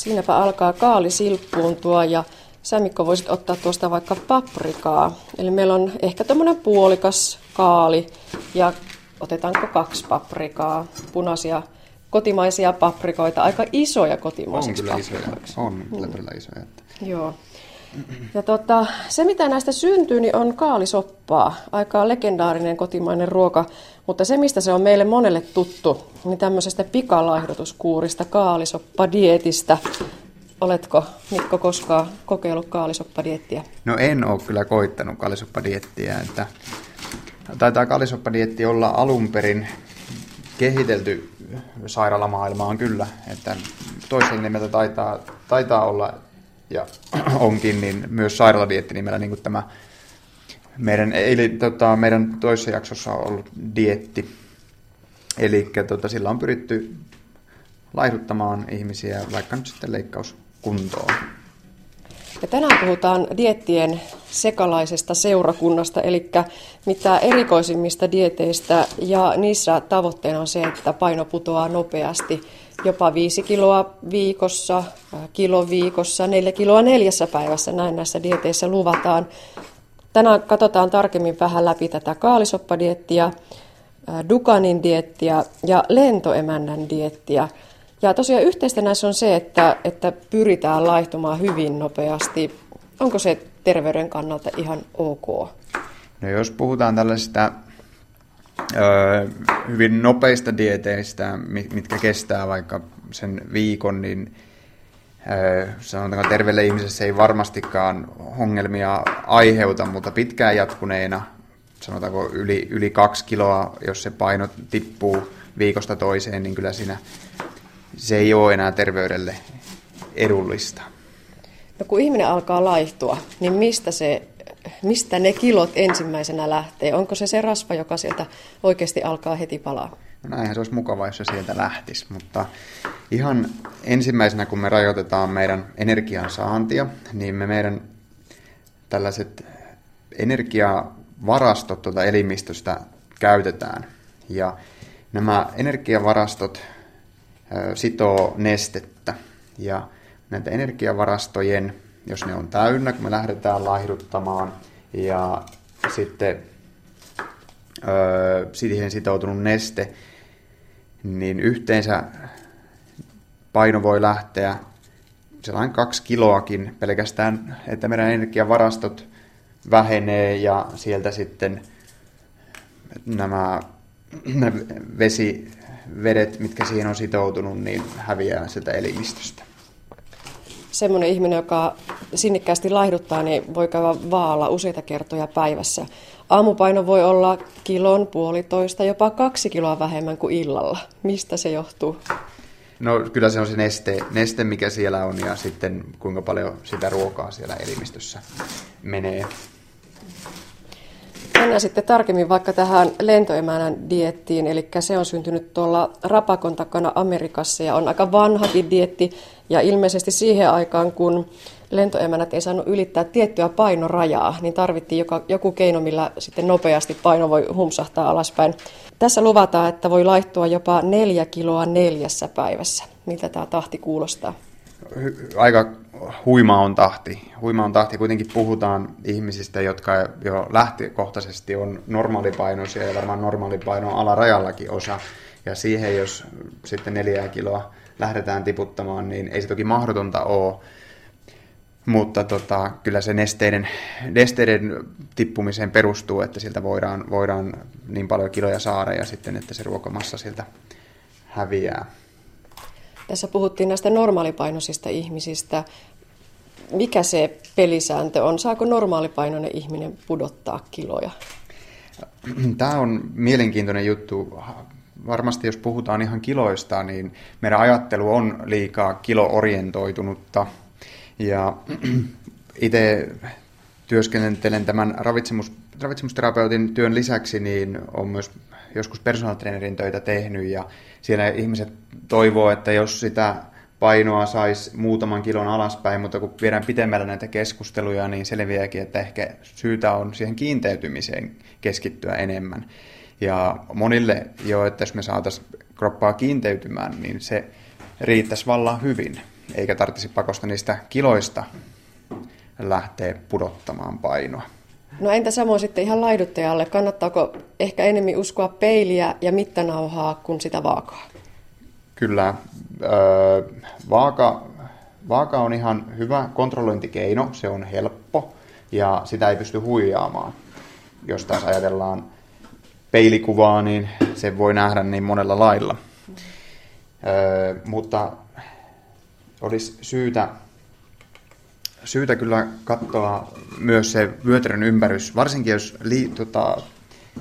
Siinäpä alkaa kaali silppuuntua ja sä, Mikko, voisit ottaa tuosta vaikka paprikaa. Eli meillä on ehkä tämmöinen puolikas kaali ja otetaanko 2 paprikaa, punaisia kotimaisia paprikoita, aika isoja kotimaisiksi paprikoiksi. On kyllä isoja. Joo. Ja se, mitä näistä syntyy, niin on kaalisoppaa. Aika legendaarinen kotimainen ruoka, mutta se, mistä se on meille monelle tuttu, niin tämmöisestä pikalaihdotuskuurista, kaalisoppa-dietistä. Oletko, Mikko, koskaan kokeillut kaalisoppadiettiä? No en ole kyllä koittanut kaalisoppadiettiä. Taitaa kaalisoppadietti olla alun perin kehitelty sairaalamaailmaan kyllä. Että toisen nimeltä taitaa olla, ja onkin, niin myös sairaaladietti nimellä, niin kuin tämä meidän toisessa jaksossa on ollut dietti. Eli sillä on pyritty laihduttamaan ihmisiä vaikka nyt sitten leikkauskuntoon. Ja tänään puhutaan diettien sekalaisesta seurakunnasta, eli mitä erikoisimmista dieteistä, ja niissä tavoitteena on se, että paino putoaa nopeasti, jopa 5 kiloa viikossa, kilo viikossa, 4 kiloa 4 päivässä, näin näissä dieteissä luvataan. Tänään katsotaan tarkemmin vähän läpi tätä kaalisoppadiettiä, Dukanin diettiä ja lentoemännän diettiä. Ja tosiaan yhteistä näissä on se, että pyritään laihtumaan hyvin nopeasti. Onko se terveyden kannalta ihan ok? No jos puhutaan tällaisista hyvin nopeista dieteistä, mitkä kestää vaikka sen viikon, niin sanotaanko terveelle ihmisessä ei varmastikaan ongelmia aiheuta, mutta pitkään jatkuneena, sanotaanko yli 2 kiloa, jos se paino tippuu viikosta toiseen, niin kyllä siinä se ei ole enää terveydelle edullista. No kun ihminen alkaa laihtua, niin mistä ne kilot ensimmäisenä lähtee? Onko se rasva, joka sieltä oikeasti alkaa heti palaa? No näinhän se olisi mukavaa, jos se sieltä lähtisi, mutta ihan ensimmäisenä, kun me rajoitetaan meidän energiansaantia, niin meidän tällaiset energiavarastot elimistöstä käytetään. Ja nämä energiavarastot sitoo nestettä, ja näitä energiavarastojen, jos ne on täynnä, kun me lähdetään laihduttamaan, ja sitten siihen sitoutunut neste, niin yhteensä paino voi lähteä sellainen 2 kiloakin pelkästään, että meidän energiavarastot vähenee, ja sieltä sitten nämä vedet, mitkä siihen on sitoutunut, niin häviää sieltä elimistöstä. Semmoinen ihminen, joka sinnikkäästi laihduttaa, niin voi käydä vaalla useita kertoja päivässä. Aamupaino voi olla 1,5 kiloa, jopa 2 kiloa vähemmän kuin illalla. Mistä se johtuu? No kyllä se on se neste, mikä siellä on, ja sitten kuinka paljon sitä ruokaa siellä elimistössä menee. Mennään sitten tarkemmin vaikka tähän lentoemännän diettiin, eli se on syntynyt tuolla Rapakon takana Amerikassa ja on aika vanhakin dietti, ja ilmeisesti siihen aikaan, kun lentoemänät ei saanut ylittää tiettyä painorajaa, niin tarvittiin joku keino, millä sitten nopeasti paino voi humsahtaa alaspäin. Tässä luvataan, että voi laihtua jopa 4 kiloa 4 päivässä. Miltä tämä tahti kuulostaa? Aika huima on tahti. Kuitenkin puhutaan ihmisistä, jotka jo lähtökohtaisesti on normaalipainoisia, ja varmaan normaalipainon alarajallakin osa. Ja siihen, jos sitten 4 kiloa lähdetään tiputtamaan, niin ei se toki mahdotonta ole. Mutta kyllä se nesteiden tippumiseen perustuu, että sieltä voidaan niin paljon kiloja saada, ja sitten, että se ruokamassa sieltä häviää. Tässä puhuttiin näistä normaalipainoisista ihmisistä. Mikä se pelisääntö on? Saako normaalipainoinen ihminen pudottaa kiloja? Tämä on mielenkiintoinen juttu. Varmasti jos puhutaan ihan kiloista, niin meidän ajattelu on liikaa kiloorientoitunutta. Ja itse työskentelen tämän ravitsemusterapeutin työn lisäksi, niin on myös joskus personal trainerin töitä tehnyt, ja siellä ihmiset toivoo, että jos sitä painoa saisi muutaman kilon alaspäin, mutta kun viedään pitemmällä näitä keskusteluja, niin selviääkin, että ehkä syytä on siihen kiinteytymiseen keskittyä enemmän. Ja monille jo, että jos me saataisiin kroppaa kiinteytymään, niin se riittäisi vallan hyvin. eikä tarvitsisi pakosta niistä kiloista lähteä pudottamaan painoa. No entä samoin sitten ihan laiduttajalle? Kannattaako ehkä enemmän uskoa peiliä ja mittanauhaa kuin sitä vaakaa? Kyllä. Vaaka on ihan hyvä kontrollointikeino, se on helppo ja sitä ei pysty huijaamaan. Jos taas ajatellaan peilikuvaa, niin sen voi nähdä niin monella lailla. Mutta olisi syytä kyllä katsoa myös se vyötärön ympärys, varsinkin jos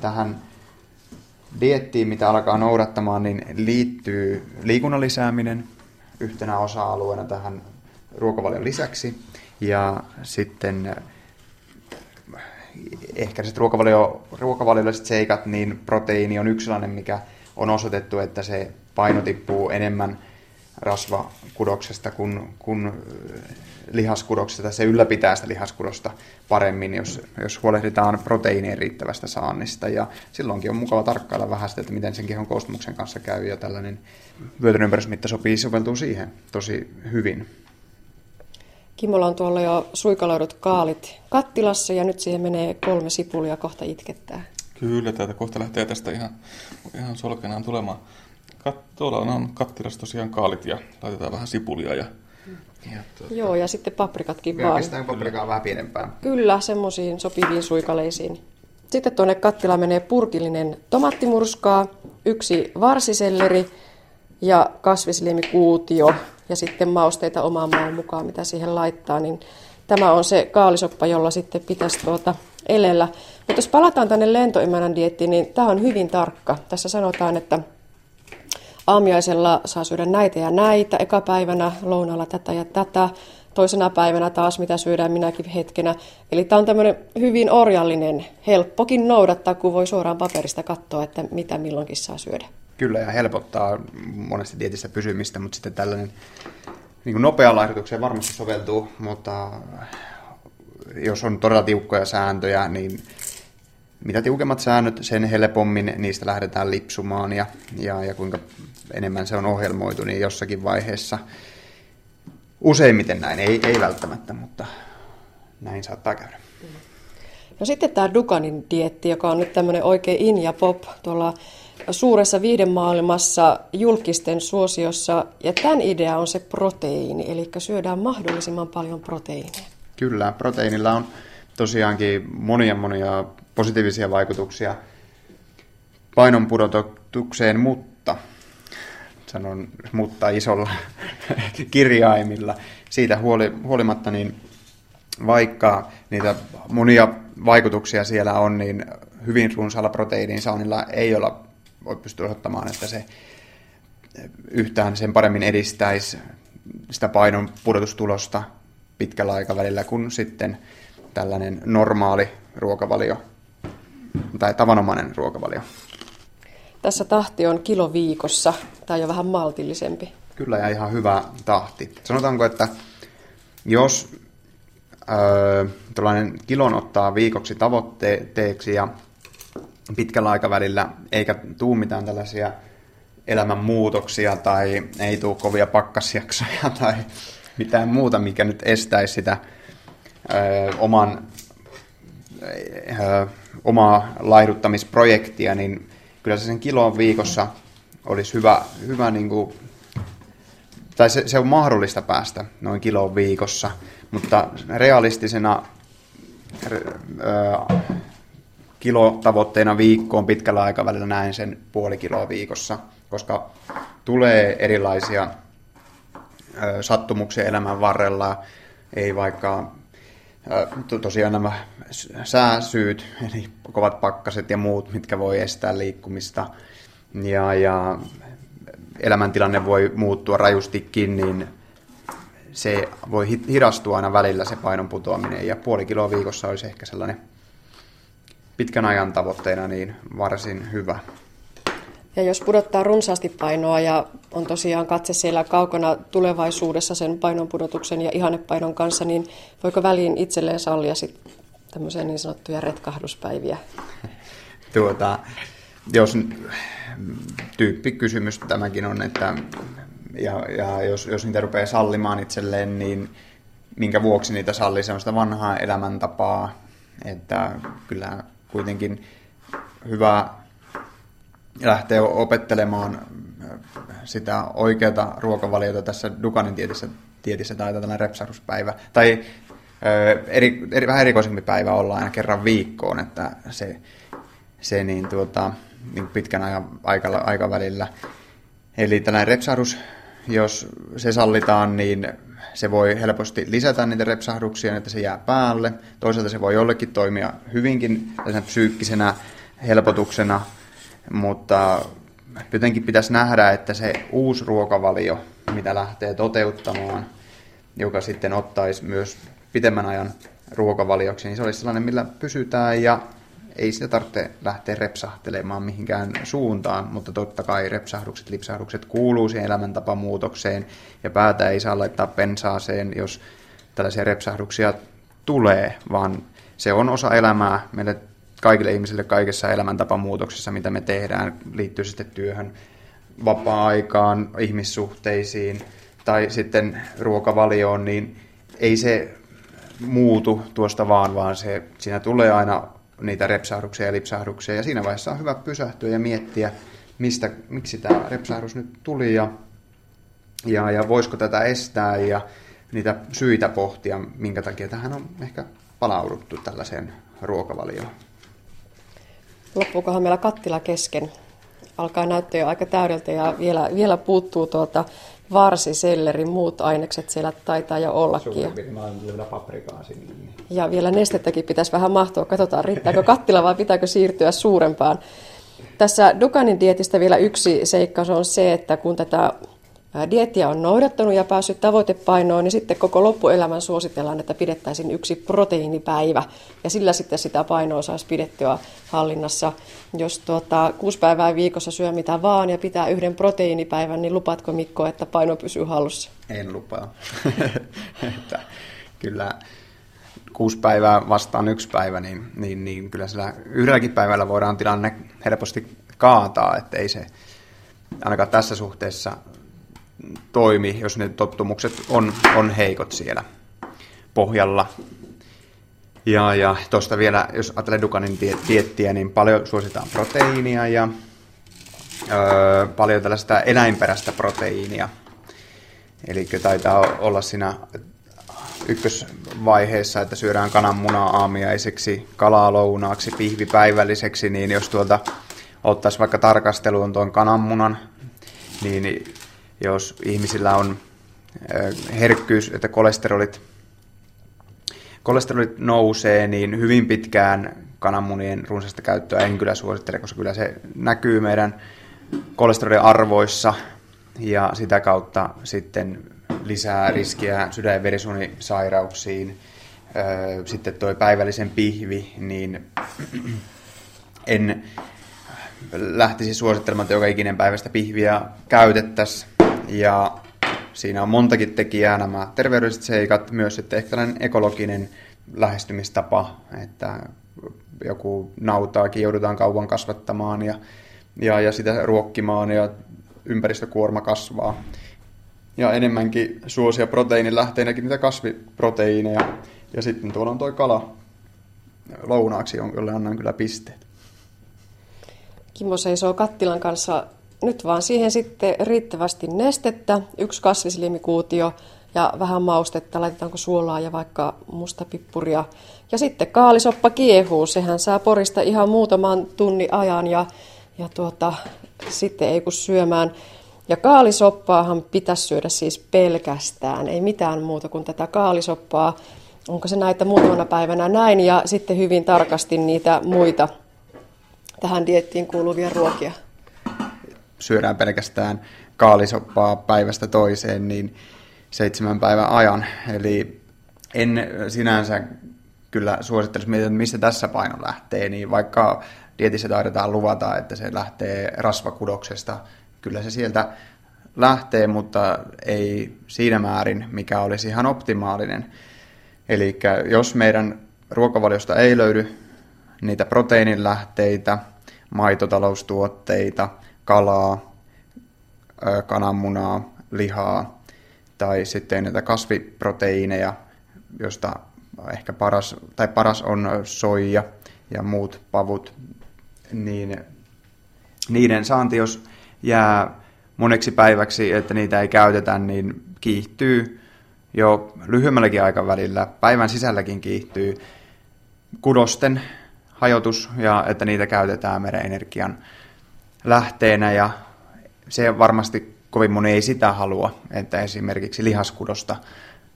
tähän dieettiin, mitä alkaa noudattamaan, niin liittyy liikunnan lisääminen yhtenä osa-alueena tähän ruokavalion lisäksi. Ja sitten ehkä ruokavaliolliset seikat, niin proteiini on yksi sellainen, mikä on osoitettu, että se paino tippuu enemmän rasvakudoksesta kuin lihaskudoksesta. Se ylläpitää sitä lihaskudosta paremmin, jos huolehditaan proteiinien riittävästä saannista. Ja silloinkin on mukava tarkkailla vähän sitä, että miten sen kehon koostumuksen kanssa käy. Ja tällainen vyötärönympärysmitta soveltuu siihen tosi hyvin. Kimmolla on tuolla jo suikaloidut kaalit kattilassa ja nyt siihen menee 3 sipulia, kohta itkettää. Kyllä, täältä kohta lähtee tästä ihan solkenaan tulemaan. Tuolla on kattilassa tosiaan kaalit ja laitetaan vähän sipulia ja joo, ja sitten paprikatkin vaan. Pistään paprikaa vähän pienempään. Kyllä, semmoisiin sopiviin suikaleisiin. Sitten tuonne kattilaan menee purkillinen tomaattimurskaa, 1 varsiselleri ja kasvisliemikuutio ja sitten mausteita omaan maun mukaan, mitä siihen laittaa. Niin tämä on se kaalisoppa, jolla sitten pitäisi elellä. Mutta jos palataan tänne lentoemännän diettiin, niin tämä on hyvin tarkka. Tässä sanotaan, että aamiaisella saa syödä näitä ja näitä, ekapäivänä lounaalla tätä ja tätä, toisena päivänä taas mitä syödään minäkin hetkenä. Eli tämä on tämmöinen hyvin orjallinen, helppokin noudattaa, kun voi suoraan paperista katsoa, että mitä milloinkin saa syödä. Kyllä, ja helpottaa monesti dietissä pysymistä, mutta sitten tällainen niin nopeaan laihdutukseen varmasti soveltuu, mutta jos on todella tiukkoja sääntöjä, niin mitä tiukemmat säännöt, sen helpommin niistä lähdetään lipsumaan ja kuinka enemmän se on ohjelmoitu, niin jossakin vaiheessa useimmiten näin, ei välttämättä, mutta näin saattaa käydä. No sitten tämä Dukanin dietti, joka on nyt tämmöinen oikein in ja pop tuolla suuressa viihdemaailmassa julkisten suosiossa, ja tämän idea on se proteiini, eli syödään mahdollisimman paljon proteiinia. Kyllä, proteiinilla on tosiaankin monia positiivisia vaikutuksia painon pudotukseen, mutta sanon mutta isolla kirjaimilla. Siitä huolimatta, niin vaikka niitä monia vaikutuksia siellä on, niin hyvin runsaalla proteiininsaannilla ei voi pystyä osoittamaan, että se yhtään sen paremmin edistäisi sitä painon pudotustulosta pitkällä aikavälillä kuin sitten tällainen normaali ruokavalio tai tavanomainen ruokavalio. Tässä tahti on kilo viikossa. Tämä on jo vähän maltillisempi. Kyllä, ja ihan hyvä tahti. Sanotaanko, että jos tuollainen kilon ottaa viikoksi tavoitteeksi ja pitkällä aikavälillä eikä tuu mitään tällaisia elämänmuutoksia tai ei tuu kovia pakkasjaksoja tai mitään muuta, mikä nyt estäisi sitä omaa laihduttamisprojektia, niin kyllä se sen kilon viikossa olisi hyvä niin kuin, tai se on mahdollista päästä noin kilon viikossa, mutta realistisena kilotavoitteena viikkoon pitkällä aikavälillä näen sen 0,5 kiloa viikossa, koska tulee erilaisia sattumuksia elämän varrella, ei vaikka tosiaan nämä sääsyyt, eli kovat pakkaset ja muut, mitkä voi estää liikkumista, ja elämäntilanne voi muuttua rajustikin, niin se voi hidastua aina välillä se painon putoaminen, ja 0,5 kiloa viikossa olisi ehkä sellainen pitkän ajan tavoitteena niin varsin hyvä. Ja jos pudottaa runsaasti painoa ja on tosiaan katse siellä kaukana tulevaisuudessa sen painonpudotuksen ja ihannepainon kanssa, niin voiko väliin itselleen sallia sitten tämmöisiä niin sanottuja retkahduspäiviä? Jos tyyppikysymys tämäkin on, että ja jos niitä rupeaa sallimaan itselleen, niin minkä vuoksi niitä sallii semmoista vanhaa elämäntapaa, että kyllä kuitenkin hyvä lähteä opettelemaan sitä oikeata ruokavaliota tässä Dukanin dietissä tai tällainen repsahduspäivä. Tai vähän erikoisempi päivä ollaan aina kerran viikkoon, että se niin pitkän aikavälillä. Eli tällainen repsahdus, jos se sallitaan, niin se voi helposti lisätä niitä repsahduksia, että se jää päälle. Toisaalta se voi jollekin toimia hyvinkin psyykkisenä helpotuksena, mutta jotenkin pitäisi nähdä, että se uusi ruokavalio, mitä lähtee toteuttamaan, joka sitten ottaisi myös pitemmän ajan ruokavalioksi, niin se olisi sellainen, millä pysytään ja ei sitä tarvitse lähteä repsahtelemaan mihinkään suuntaan, mutta totta kai repsahdukset, lipsahdukset kuuluu siihen elämäntapamuutokseen ja päätä ei saa laittaa pensaaseen, jos tällaisia repsahduksia tulee, vaan se on osa elämää meille kaikille ihmisille kaikessa elämäntapamuutoksessa, mitä me tehdään, liittyy sitten työhön, vapaa-aikaan, ihmissuhteisiin tai sitten ruokavalioon, niin ei se muutu tuosta vaan siinä tulee aina niitä repsahduksia ja lipsahduksia, ja siinä vaiheessa on hyvä pysähtyä ja miettiä, miksi tämä repsahdus nyt tuli, ja voisiko tätä estää, ja niitä syitä pohtia, minkä takia tähän on ehkä palauduttu tällaiseen ruokavalioon. Loppuukohan meillä kattila kesken. Alkaa näyttää jo aika täydeltä, ja vielä puuttuu varsi, selleri, muut ainekset siellä taitaa jo ollakin. Mä olen vielä paprikaa sinne. Ja vielä nestettäkin pitäisi vähän mahtua. Katsotaan, riittääkö kattila vai pitääkö siirtyä suurempaan. Tässä Dukanin dietistä vielä yksi seikkaus on se, että kun tätä dieettiä on noudattanut ja päässyt tavoitepainoon, niin sitten koko loppuelämän suositellaan, että pidettäisiin yksi proteiinipäivä. Ja sillä sitten sitä painoa saisi pidettyä hallinnassa. Jos 6 päivää viikossa syö mitä vaan ja pitää yhden proteiinipäivän, niin lupaatko Mikko, että paino pysyy hallussa? En lupaa. Kyllä 6 päivää vastaan 1 päivä, niin kyllä sillä yhdelläkin päivällä voidaan tilanne helposti kaataa, että ei se ainakaan tässä suhteessa toimi, jos ne tottumukset on heikot siellä pohjalla. Ja tuosta vielä, jos ajattelee Dukanin diettiä, niin paljon suositaan proteiinia ja paljon tällaista eläinperäistä proteiinia. Eli taitaa olla siinä ykkösvaiheessa, että syödään kananmunaa aamiaiseksi, kalaa lounaaksi, pihvipäivälliseksi, niin jos ottaisiin vaikka tarkasteluun tuon kananmunan, niin jos ihmisillä on herkkyys, että kolesterolit nousee, niin hyvin pitkään kananmunien runsasta käyttöä en kyllä suosittele, koska kyllä se näkyy meidän kolesterolin arvoissa ja sitä kautta sitten lisää riskiä sydän- ja verisuonisairauksiin. Sitten tuo päivällisen pihvi, niin en lähtisi suosittelemaan, että joka ikinen päivästä pihviä käytettäisiin. Ja siinä on montakin tekijää, nämä terveydelliset seikat, myös sitten ehkä tällainen ekologinen lähestymistapa, että joku nautaakin joudutaan kauan kasvattamaan ja sitä ruokkimaan ja ympäristökuorma kasvaa. Ja enemmänkin suosia proteiinilähteinäkin niitä kasviproteiineja. Ja sitten tuolla on toi kala lounaaksi, jolle annan kyllä pisteet. Kimmo seisoo kattilan kanssa. Nyt vaan siihen sitten riittävästi nestettä, 1 kasvisliemikuutio ja vähän maustetta, laitetaanko suolaa ja vaikka mustapippuria. Ja sitten kaalisoppa kiehuu, sehän saa porista ihan muutaman tunnin ajan ja sitten ei kun syömään. Ja kaalisoppaahan pitäisi syödä siis pelkästään, ei mitään muuta kuin tätä kaalisoppaa. Onko se näitä muutamana päivänä näin ja sitten hyvin tarkasti niitä muita tähän diettiin kuuluvia ruokia. Syödään pelkästään kaalisoppaa päivästä toiseen, niin 7 päivän ajan. Eli en sinänsä kyllä suosittelisi miettiä, mistä tässä paino lähtee, niin vaikka dietissä taidetaan luvata, että se lähtee rasvakudoksesta, kyllä se sieltä lähtee, mutta ei siinä määrin, mikä olisi ihan optimaalinen. Eli jos meidän ruokavaliosta ei löydy niitä proteiinilähteitä, maitotaloustuotteita, kalaa, kananmunaa, lihaa tai sitten näitä kasviproteiineja, josta ehkä paras on soija ja muut pavut, niin niiden saanti, jos jää moneksi päiväksi, että niitä ei käytetä, niin kiihtyy jo lyhyemmälläkin aikavälillä, päivän sisälläkin kiihtyy kudosten hajotus ja että niitä käytetään meidän energian lähteenä ja se varmasti kovin moni ei sitä halua, että esimerkiksi lihaskudosta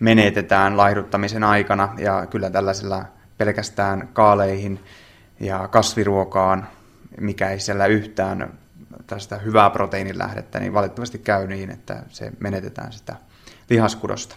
menetetään laihduttamisen aikana ja kyllä tällaisella pelkästään kaaleihin ja kasviruokaan, mikä ei siellä yhtään tästä hyvää proteiinilähdettä, niin valitettavasti käy niin, että se menetetään sitä lihaskudosta.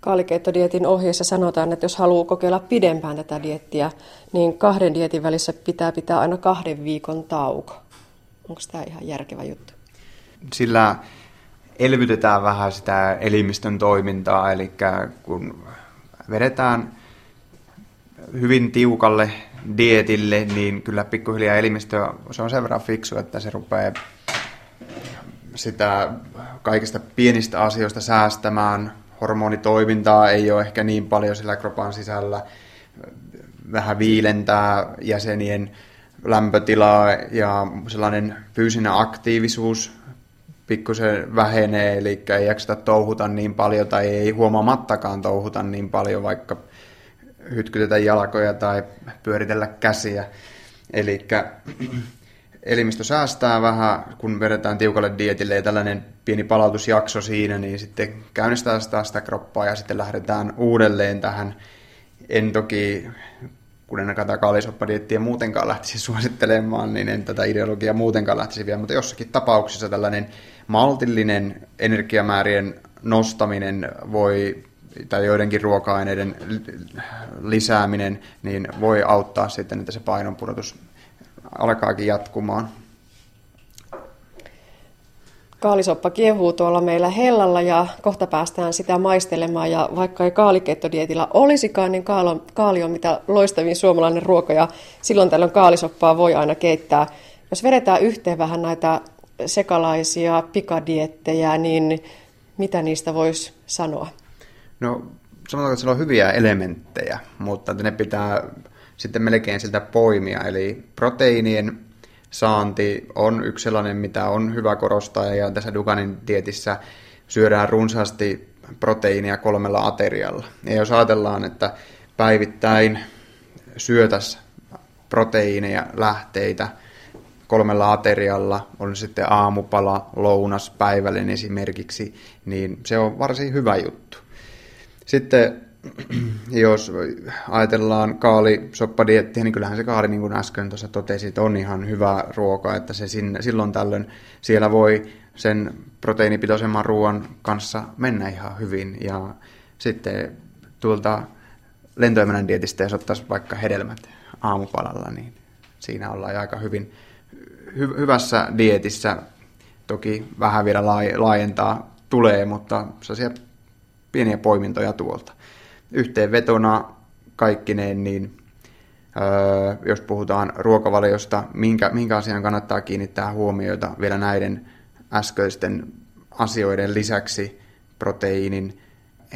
Kaalikeittodietin ohjeessa sanotaan, että jos haluaa kokeilla pidempään tätä diettiä, niin 2 dietin välissä pitää pitää aina 2 viikon tauko. Onko tämä ihan järkevä juttu? Sillä elvytetään vähän sitä elimistön toimintaa, eli kun vedetään hyvin tiukalle dietille, niin kyllä pikkuhiljaa elimistö se on sen verran fiksu, että se rupeaa sitä kaikista pienistä asioista säästämään. Hormonitoimintaa ei ole ehkä niin paljon sillä kropan sisällä, vähän viilentää jäsenien lämpötilaa ja sellainen fyysinen aktiivisuus pikkusen vähenee, eli ei jakseta touhuta niin paljon tai ei huomaamattakaan touhuta niin paljon, vaikka hytkytetä jalkoja tai pyöritellä käsiä. Eli elimistö säästää vähän, kun vedetään tiukalle dietille ja tällainen pieni palautusjakso siinä, niin sitten käynnistää sitä kroppaa ja sitten lähdetään uudelleen tähän. En toki, kun en tätä kaalisoppa-diettiä muutenkaan lähtisi suosittelemaan, niin en tätä ideologiaa muutenkaan lähtisi vielä, mutta jossakin tapauksessa tällainen maltillinen energiamäärien nostaminen voi tai joidenkin ruoka-aineiden lisääminen, niin voi auttaa sitten, että se painonpudotus alkaakin jatkumaan. Kaalisoppa kiehuu tuolla meillä hellalla ja kohta päästään sitä maistelemaan. Ja vaikka ei kaalikeittodietillä olisikaan, niin kaali on mitä loistavin suomalainen ruoka ja silloin tällöin kaalisoppaa voi aina keittää. Jos vedetään yhteen vähän näitä sekalaisia pikadiettejä, niin mitä niistä voisi sanoa? No sanotaan, että siellä on hyviä elementtejä, mutta ne pitää sitten melkein siltä poimia. Eli proteiinien saanti on yksi sellainen, mitä on hyvä korostaa, ja tässä Dukanin dietissä syödään runsaasti proteiinia 3 aterialla. Ja jos ajatellaan, että päivittäin syötäisiin proteiineja, lähteitä 3 aterialla, on sitten aamupala, lounas, päivällinen esimerkiksi, niin se on varsin hyvä juttu. Sitten jos ajatellaan kaalisoppa-diettiä, niin kyllähän se kaali, niin kuin äsken tuossa totesit, on ihan hyvä ruoka, että se silloin tällöin siellä voi sen proteiinipitoisemman ruoan kanssa mennä ihan hyvin. Ja sitten tuolta lentoemännän dietistä, jos ottaisiin vaikka hedelmät aamupalalla, niin siinä ollaan aika hyvin hyvässä dietissä. Toki vähän vielä laajentaa tulee, mutta sellaisia pieniä poimintoja tuolta. Yhteenvetona kaikkineen, niin jos puhutaan ruokavaliosta, minkä asian kannattaa kiinnittää huomiota vielä näiden äskeisten asioiden lisäksi proteiinin,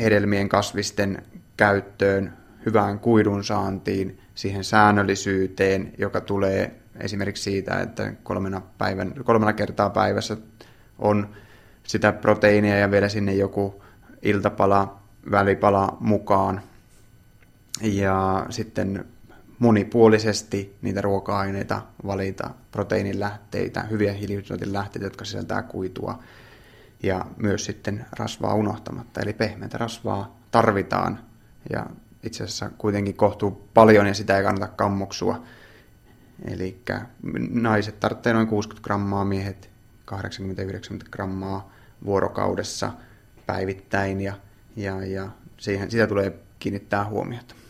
hedelmien, kasvisten käyttöön, hyvään kuidun saantiin, siihen säännöllisyyteen, joka tulee esimerkiksi siitä, että 3 kertaa päivässä on sitä proteiinia ja vielä sinne joku iltapala, välipala mukaan ja sitten monipuolisesti niitä ruoka-aineita valita, proteiinilähteitä, hyviä hiilihydraattilähteitä, jotka sisältää kuitua ja myös sitten rasvaa unohtamatta. Eli pehmeätä rasvaa tarvitaan ja itse asiassa kuitenkin kohtuu paljon ja sitä ei kannata kammoksua. Eli naiset tarvitsee noin 60 grammaa, miehet 80-90 grammaa vuorokaudessa päivittäin ja siihen, sitä tulee kiinnittää huomiota.